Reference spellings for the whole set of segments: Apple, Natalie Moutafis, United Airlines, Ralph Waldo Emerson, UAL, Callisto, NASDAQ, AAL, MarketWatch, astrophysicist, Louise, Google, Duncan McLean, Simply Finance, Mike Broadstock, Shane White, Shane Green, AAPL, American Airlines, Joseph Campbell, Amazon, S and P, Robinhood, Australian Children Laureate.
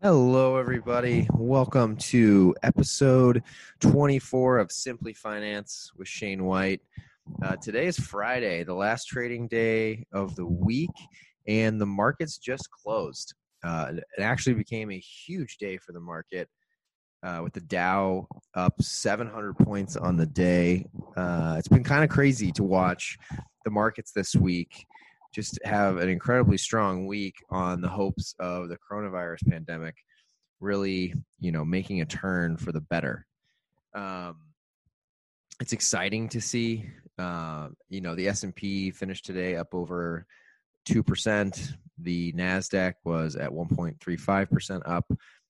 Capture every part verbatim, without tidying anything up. Hello, everybody. Welcome to episode twenty-four of Simply Finance with Shane White. Uh, today is Friday, the last trading day of the week, and the markets just closed. Uh, it actually became a huge day for the market, uh, with the Dow up seven hundred points on the day. Uh, it's been kind of crazy to watch the markets this week just have an incredibly strong week on the hopes of the coronavirus pandemic really, you know, making a turn for the better. Um, it's exciting to see. Uh, you know, the S and P finished today up over two percent. The NASDAQ was at one point three five percent up.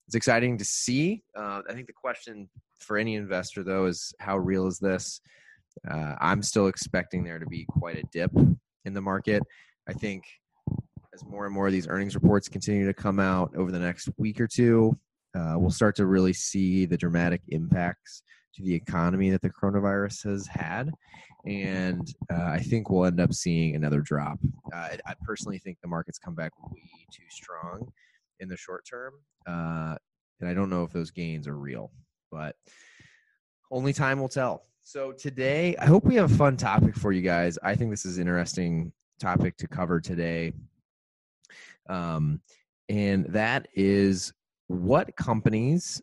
It's exciting to see. Uh, I think the question for any investor, though, is how real is this? Uh, I'm still expecting there to be quite a dip in the market. I think as more and more of these earnings reports continue to come out over the next week or two, uh, we'll start to really see the dramatic impacts to the economy that the coronavirus has had. And uh, I think we'll end up seeing another drop. Uh, I personally think the market's come back way too strong in the short term. Uh, and I don't know if those gains are real, but only time will tell. So today, I hope we have a fun topic for you guys. I think this is an interesting topic to cover today. Um, and that is what companies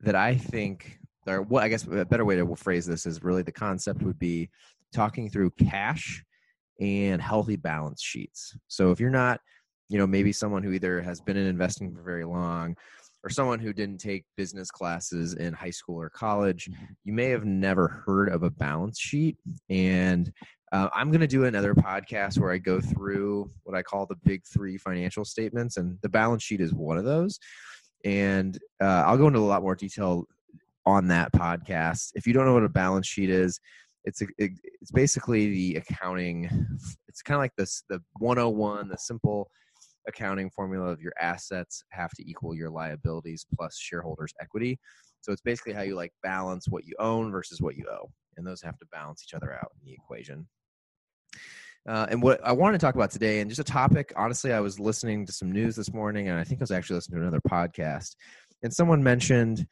that I think, or what I guess a better way to phrase this is really the concept would be talking through cash and healthy balance sheets. So if you're not, you know, maybe someone who either has been in investing for very long, or someone who didn't take business classes in high school or college, you may have never heard of a balance sheet. And uh, I'm going to do another podcast where I go through what I call the big three financial statements, and the balance sheet is one of those. And uh, I'll go into a lot more detail on that podcast. If you don't know what a balance sheet is, it's a, it, it's basically the accounting. It's kind of like this, the one oh one, the simple accounting formula of your assets have to equal your liabilities plus shareholders' equity. So it's basically how you like balance what you own versus what you owe, and those have to balance each other out in the equation. Uh, and what I wanted to talk about today, and just a topic, honestly, I was listening to some news this morning, and I think I was actually listening to another podcast, and someone mentioned,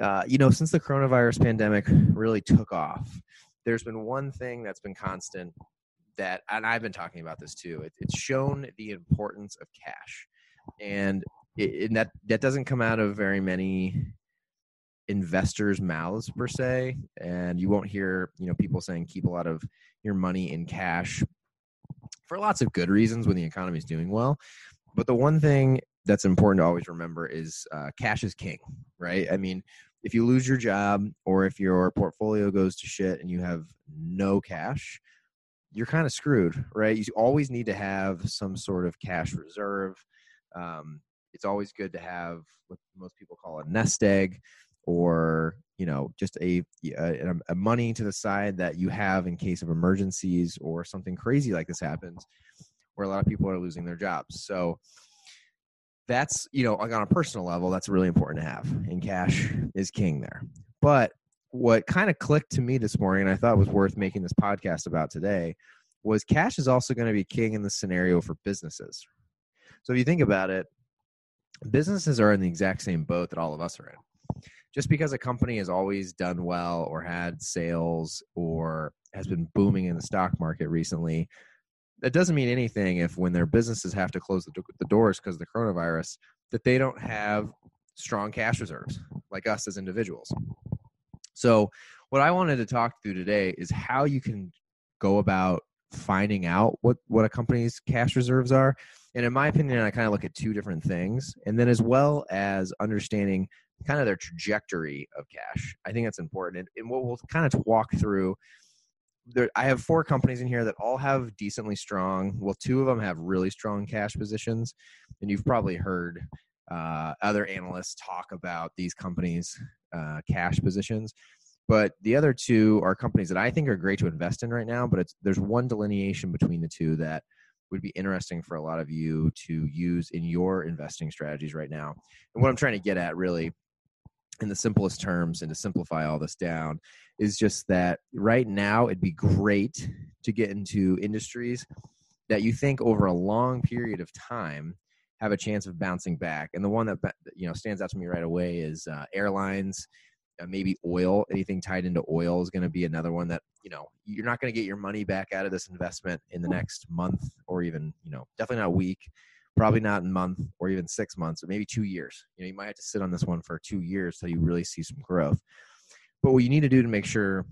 uh, you know, since the coronavirus pandemic really took off, there's been one thing that's been constant that, and I've been talking about this too, it, it's shown the importance of cash. And, it, and that, that doesn't come out of very many investors' mouths per se. And you won't hear, you know, people saying keep a lot of your money in cash for lots of good reasons when the economy is doing well. But the one thing that's important to always remember is uh, cash is king, right? I mean, if you lose your job or if your portfolio goes to shit and you have no cash, you're kind of screwed, right? You always need to have some sort of cash reserve. Um, it's always good to have what most people call a nest egg, or, you know, just a, a, a money to the side that you have in case of emergencies or something crazy like this happens, where a lot of people are losing their jobs. So that's, you know, like on a personal level, that's really important to have, and cash is king there. But what kind of clicked to me this morning, and I thought was worth making this podcast about today, was cash is also going to be king in this scenario for businesses. So if you think about it, businesses are in the exact same boat that all of us are in. Just because a company has always done well or had sales or has been booming in the stock market recently, that doesn't mean anything if when their businesses have to close the, do- the doors because of the coronavirus, that they don't have strong cash reserves like us as individuals. So what I wanted to talk through today is how you can go about finding out what, what a company's cash reserves are. And in my opinion, I kind of look at two different things. And then as well as understanding kind of their trajectory of cash. I think that's important. And, and what we'll kind of walk through, there, I have four companies in here that all have decently strong, well, two of them have really strong cash positions. And you've probably heard uh, other analysts talk about these companies' Uh, cash positions, but the other two are companies that I think are great to invest in right now, but it's, there's one delineation between the two that would be interesting for a lot of you to use in your investing strategies right now. And what I'm trying to get at really in the simplest terms and to simplify all this down is just that right now it'd be great to get into industries that you think over a long period of time have a chance of bouncing back. And the one that, you know, stands out to me right away is uh, airlines, uh, maybe oil. Anything tied into oil is going to be another one that, you know, you're not going to get your money back out of this investment in the next month or even, you know, definitely not a week, probably not a month or even six months, but maybe two years. You know, you might have to sit on this one for two years till you really see some growth. But what you need to do to make sure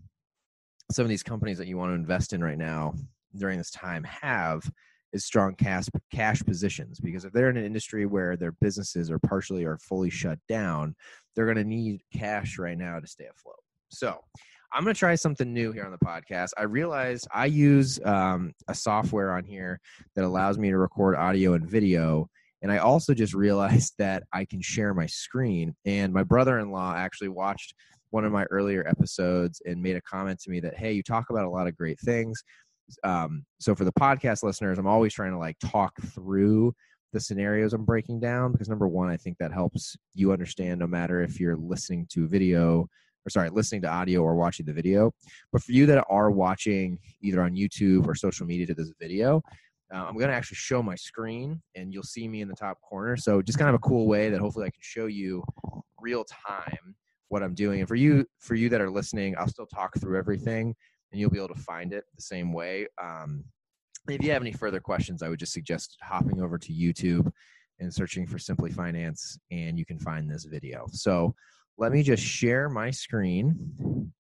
some of these companies that you want to invest in right now during this time have is strong cash cash positions, because if they're in an industry where their businesses are partially or fully shut down, they're going to need cash right now to stay afloat. So I'm going to try something new here on the podcast. I realized I use um, a software on here that allows me to record audio and video. And I also just realized that I can share my screen. And my brother-in-law actually watched one of my earlier episodes and made a comment to me that, hey, you talk about a lot of great things. Um, so for the podcast listeners, I'm always trying to like talk through the scenarios I'm breaking down, because number one, I think that helps you understand no matter if you're listening to video or sorry, listening to audio or watching the video. But for you that are watching either on YouTube or social media to this video, uh, I'm going to actually show my screen and you'll see me in the top corner. So just kind of a cool way that hopefully I can show you real time what I'm doing. And for you, for you that are listening, I'll still talk through everything, and you'll be able to find it the same way. Um, if you have any further questions, I would just suggest hopping over to YouTube and searching for Simply Finance, and you can find this video. So let me just share my screen.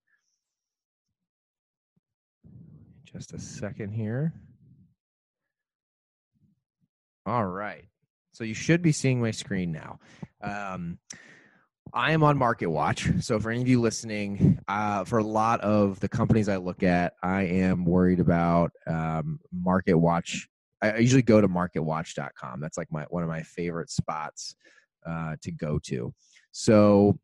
Just a second here. All right. So you should be seeing my screen now. Um, I am on MarketWatch. So for any of you listening, uh, for a lot of the companies I look at, I am worried about um, MarketWatch. I usually go to market watch dot com. That's like my one of my favorite spots uh, to go to. So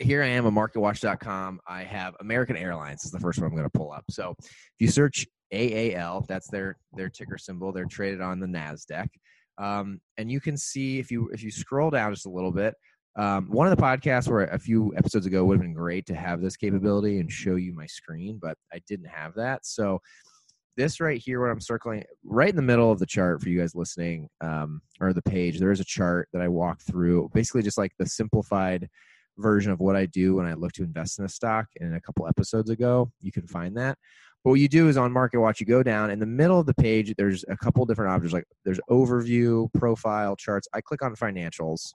here I am on market watch dot com. I have American Airlines is the first one I'm going to pull up. So if you search A A L, that's their their ticker symbol. They're traded on the NASDAQ. Um, and you can see if you if you scroll down just a little bit, Um, one of the podcasts where a few episodes ago would have been great to have this capability and show you my screen, but I didn't have that. So this right here, what I'm circling right in the middle of the chart for you guys listening, um, or the page, there is a chart that I walk through, basically just like the simplified version of what I do when I look to invest in a stock. And a couple episodes ago, you can find that. But what you do is on MarketWatch, you go down in the middle of the page, there's a couple different options. Like there's overview, profile, charts. I click on financials.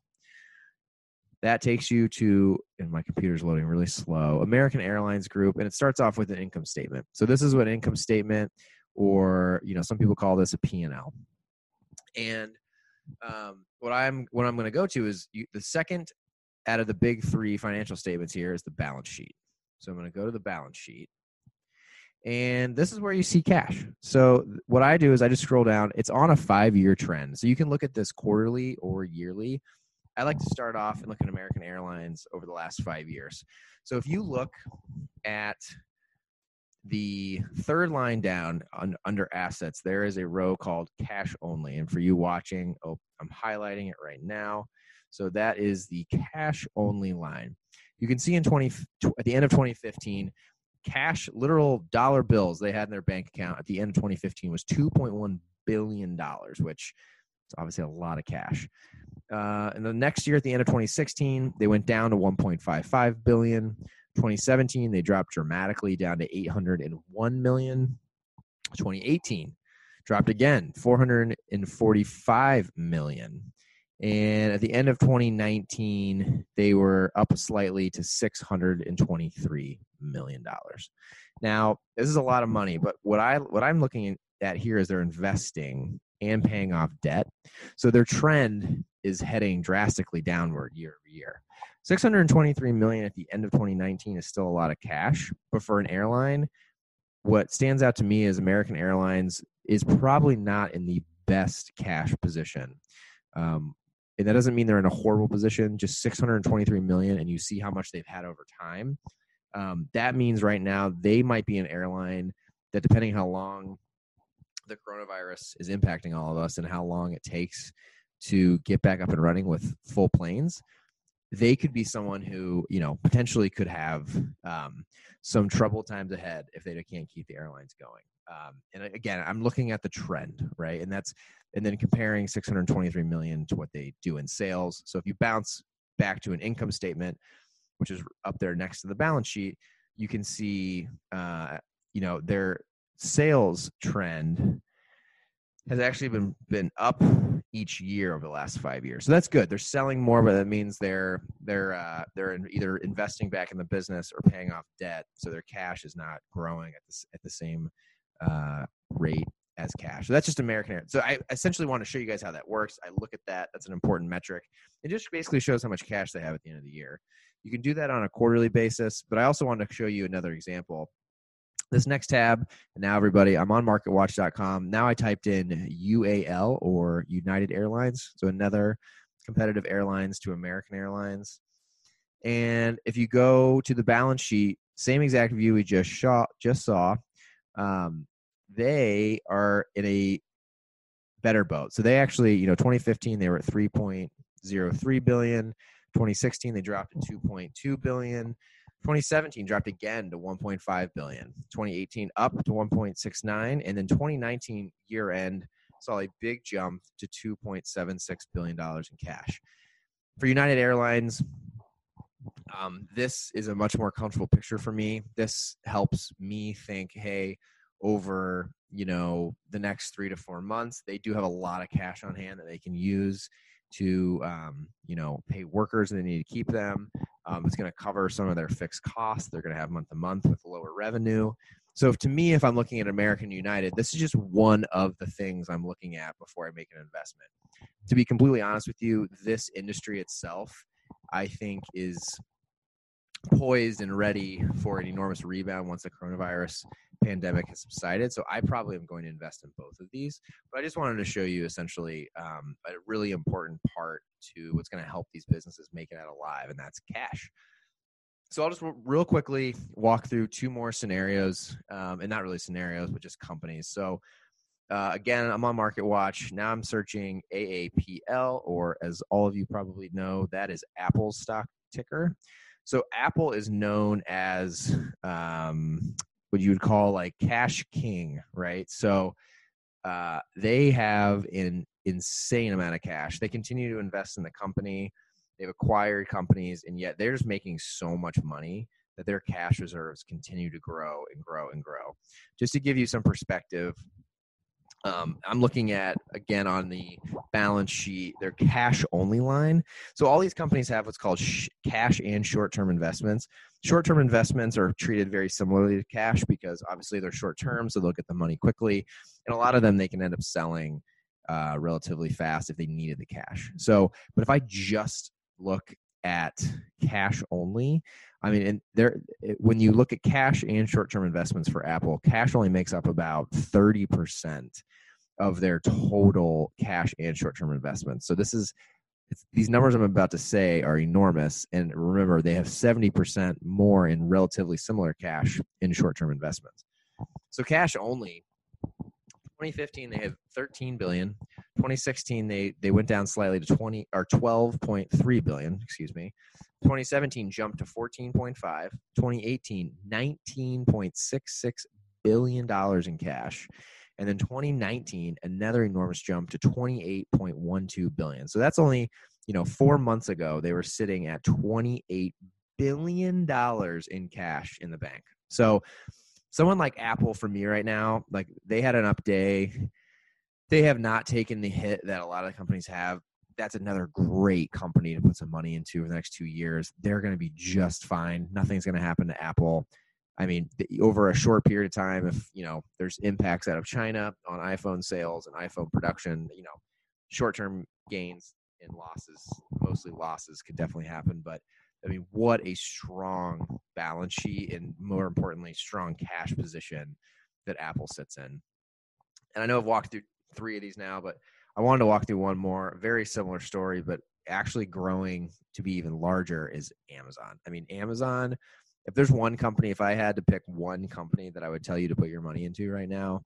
That takes you to, and my computer's loading really slow, American Airlines Group, and it starts off with an income statement. So this is what an income statement, or you know, some people call this a P and L. And um, what I'm what I'm going to go to is you, the second out of the big three financial statements here is the balance sheet. So I'm going to go to the balance sheet, and this is where you see cash. So what I do is I just scroll down. It's on a five-year trend, so you can look at this quarterly or yearly. I like to start off and look at American Airlines over the last five years. So if you look at the third line down on, under assets, there is a row called cash only. And for you watching, oh, I'm highlighting it right now. So that is the cash only line. You can see in twenty, at the end of twenty fifteen, cash, literal dollar bills they had in their bank account at the end of twenty fifteen was two point one billion dollars, which is obviously a lot of cash. Uh, and the next year, at the end of twenty sixteen, they went down to one point five five billion dollars. twenty seventeen, they dropped dramatically down to eight hundred one million dollars. twenty eighteen, dropped again, four hundred forty-five million dollars. And at the end of twenty nineteen, they were up slightly to six hundred twenty-three million dollars. Now, this is a lot of money, but what I what I'm looking at here is they're investing and paying off debt. So their trend is heading drastically downward year over year. six hundred twenty-three million dollars at the end of twenty nineteen is still a lot of cash, but for an airline, what stands out to me is American Airlines is probably not in the best cash position. Um, and that doesn't mean they're in a horrible position, just six hundred twenty-three million dollars, and you see how much they've had over time. Um, that means right now they might be an airline that, depending how long the coronavirus is impacting all of us and how long it takes to get back up and running with full planes, they could be someone who, you know, potentially could have um, some trouble times ahead if they can't keep the airlines going. Um, and again, I'm looking at the trend, right? And that's, and then comparing six hundred twenty-three million to what they do in sales. So if you bounce back to an income statement, which is up there next to the balance sheet, you can see, uh, you know, their sales trend has actually been, been up each year over the last five years. So that's good. They're selling more, but that means they're, they're, uh, they're either investing back in the business or paying off debt. So their cash is not growing at the, at the same uh, rate as cash. So that's just American Airlines. So I essentially want to show you guys how that works. I look at that. That's an important metric. It just basically shows how much cash they have at the end of the year. You can do that on a quarterly basis, but I also want to show you another example. This next tab, and now everybody, I'm on market watch dot com. Now I typed in U A L or United Airlines, so another competitive airlines to American Airlines. And if you go to the balance sheet, same exact view we just, shot, just saw, um, they are in a better boat. So they actually, you know, twenty fifteen, they were at three point oh three billion dollars. twenty sixteen, they dropped to two point two billion dollars. twenty seventeen dropped again to one point five billion dollars. twenty eighteen up to one point six nine billion dollars. And then twenty nineteen year end saw a big jump to two point seven six billion dollars in cash. For United Airlines, um, this is a much more comfortable picture for me. This helps me think, hey, over, you know, the next three to four months, they do have a lot of cash on hand that they can use to, um, you know, pay workers and they need to keep them. Um, it's going to cover some of their fixed costs. They're going to have month to month with lower revenue. So if, to me, if I'm looking at American United, this is just one of the things I'm looking at before I make an investment. To be completely honest with you, this industry itself, I think, is poised and ready for an enormous rebound once the coronavirus pandemic has subsided. So I probably am going to invest in both of these, but I just wanted to show you essentially um, a really important part to what's going to help these businesses make it out alive, and that's cash. So I'll just real quickly walk through two more scenarios, um, and not really scenarios, but just companies. So uh, again, I'm on MarketWatch. Now I'm searching A A P L, or as all of you probably know, that is Apple's stock ticker. So Apple is known as um, what you would call like cash king, right? So uh, they have an insane amount of cash. They continue to invest in the company. They've acquired companies, and yet they're just making so much money that their cash reserves continue to grow and grow and grow. Just to give you some perspective, um, I'm looking at, again, on the balance sheet, their cash only line. So all these companies have what's called sh- cash and short-term investments. Short-term investments are treated very similarly to cash because obviously they're short-term, so they'll get the money quickly. And a lot of them, they can end up selling uh, relatively fast if they needed the cash. So, but if I just look at cash only, I mean, and there, when you look at cash and short-term investments for Apple, cash only makes up about thirty percent of their total cash and short-term investments. So this is, it's, these numbers I'm about to say are enormous. And remember, they have seventy percent more in relatively similar cash in short-term investments. So cash only, twenty fifteen, they have thirteen billion dollars. twenty sixteen, they, they went down slightly to twenty or twelve point three billion dollars, excuse me. twenty seventeen jumped to fourteen point five. twenty eighteen, nineteen point six six billion dollars in cash. And then twenty nineteen, another enormous jump to twenty-eight point one two billion dollars. So that's only, you know, four months ago, they were sitting at twenty-eight billion dollars in cash in the bank. So someone like Apple for me right now, like they had an up day. They have not taken the hit that a lot of companies have. That's another great company to put some money into for the next two years. They're going to be just fine. Nothing's going to happen to Apple. I mean, the, over a short period of time, if, you know, there's impacts out of China on iPhone sales and iPhone production, you know, short-term gains and losses, mostly losses could definitely happen. But I mean, what a strong balance sheet and more importantly, strong cash position that Apple sits in. And I know I've walked through three of these now, but I wanted to walk through one more, very similar story, but actually growing to be even larger is Amazon. I mean, Amazon, if there's one company, if I had to pick one company that I would tell you to put your money into right now,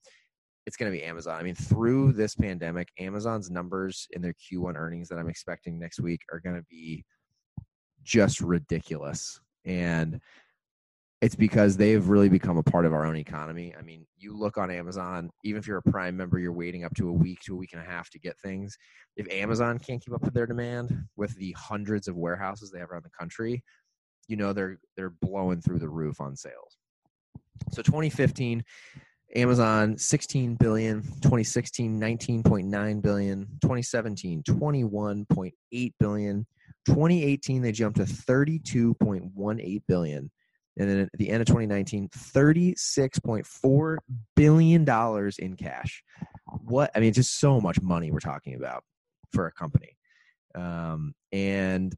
it's going to be Amazon. I mean, through this pandemic, Amazon's numbers in their Q one earnings that I'm expecting next week are going to be just ridiculous. And it's because they've really become a part of our own economy. I mean, you look on Amazon, even if you're a Prime member, you're waiting up to a week to a week and a half to get things. If Amazon can't keep up with their demand with the hundreds of warehouses they have around the country, you know, they're they're blowing through the roof on sales. So twenty fifteen, Amazon sixteen billion dollars, twenty sixteen, nineteen point nine billion dollars, twenty seventeen, twenty-one point eight billion dollars, twenty eighteen, they jumped to thirty-two point one eight billion dollars. And then at the end of twenty nineteen, thirty-six point four billion dollars in cash. What, I mean, just so much money we're talking about for a company. Um, and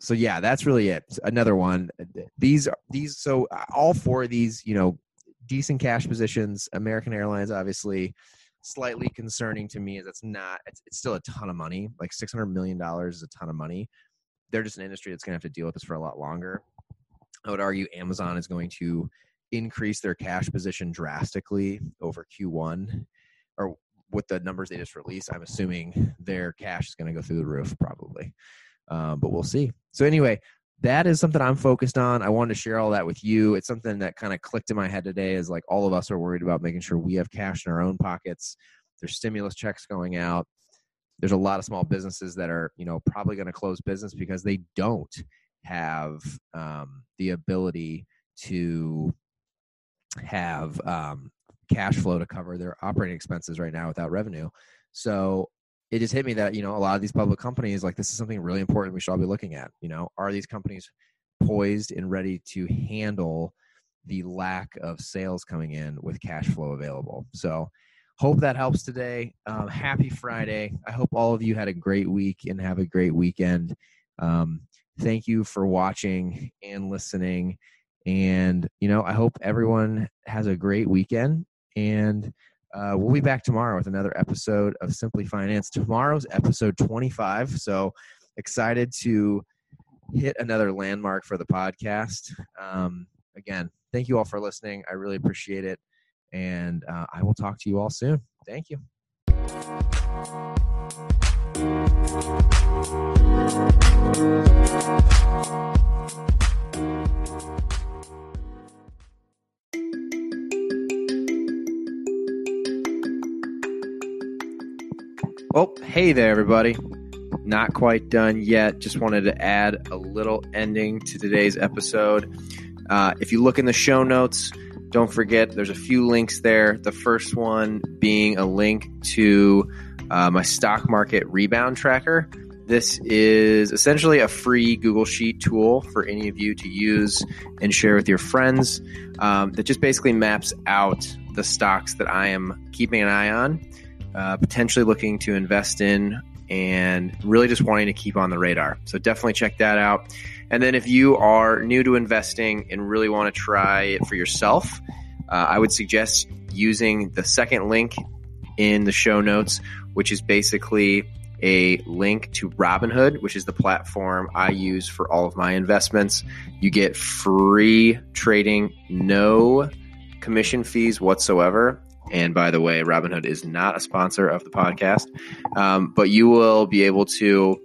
so, yeah, that's really it. Another one. These are these. So all four of these, you know, decent cash positions. American Airlines, obviously, slightly concerning to me, is that's not. It's, it's still a ton of money. Like six hundred million dollars is a ton of money. They're just an industry that's going to have to deal with this for a lot longer. I would argue Amazon is going to increase their cash position drastically over Q one, or with the numbers they just released, I'm assuming their cash is going to go through the roof probably, um, but we'll see. So anyway, that is something I'm focused on. I wanted to share all that with you. It's something that kind of clicked in my head today, is like all of us are worried about making sure we have cash in our own pockets. There's stimulus checks going out. There's a lot of small businesses that are, you know, probably going to close business because they don't have um, the ability to have um, cash flow to cover their operating expenses right now without revenue. So it just hit me that, you know, a lot of these public companies, like this is something really important we should all be looking at. You know, are these companies poised and ready to handle the lack of sales coming in with cash flow available? So hope that helps today. Um, happy Friday. I hope all of you had a great week and have a great weekend. Um, Thank you for watching and listening. And, you know, I hope everyone has a great weekend. And uh, we'll be back tomorrow with another episode of Simply Finance. Tomorrow's episode twenty-five. So excited to hit another landmark for the podcast. Um, again, thank you all for listening. I really appreciate it. And uh, I will talk to you all soon. Thank you. Oh, hey there, everybody. Not quite done yet. Just wanted to add a little ending to today's episode. Uh, if you look in the show notes, don't forget there's a few links there. The first one being a link to Uh, my stock market rebound tracker. This is essentially a free Google Sheet tool for any of you to use and share with your friends um, that just basically maps out the stocks that I am keeping an eye on, uh, potentially looking to invest in, and really just wanting to keep on the radar. So definitely check that out. And then if you are new to investing and really want to try it for yourself, uh, I would suggest using the second link in the show notes, which is basically a link to Robinhood, which is the platform I use for all of my investments. You get free trading, no commission fees whatsoever. And by the way, Robinhood is not a sponsor of the podcast, um, but you will be able to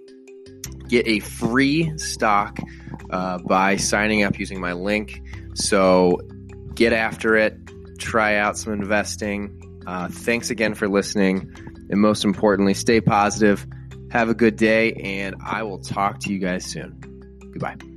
get a free stock uh, by signing up using my link. So get after it, try out some investing. Uh, thanks again for listening. And most importantly, stay positive. Have a good day, and I will talk to you guys soon. Goodbye.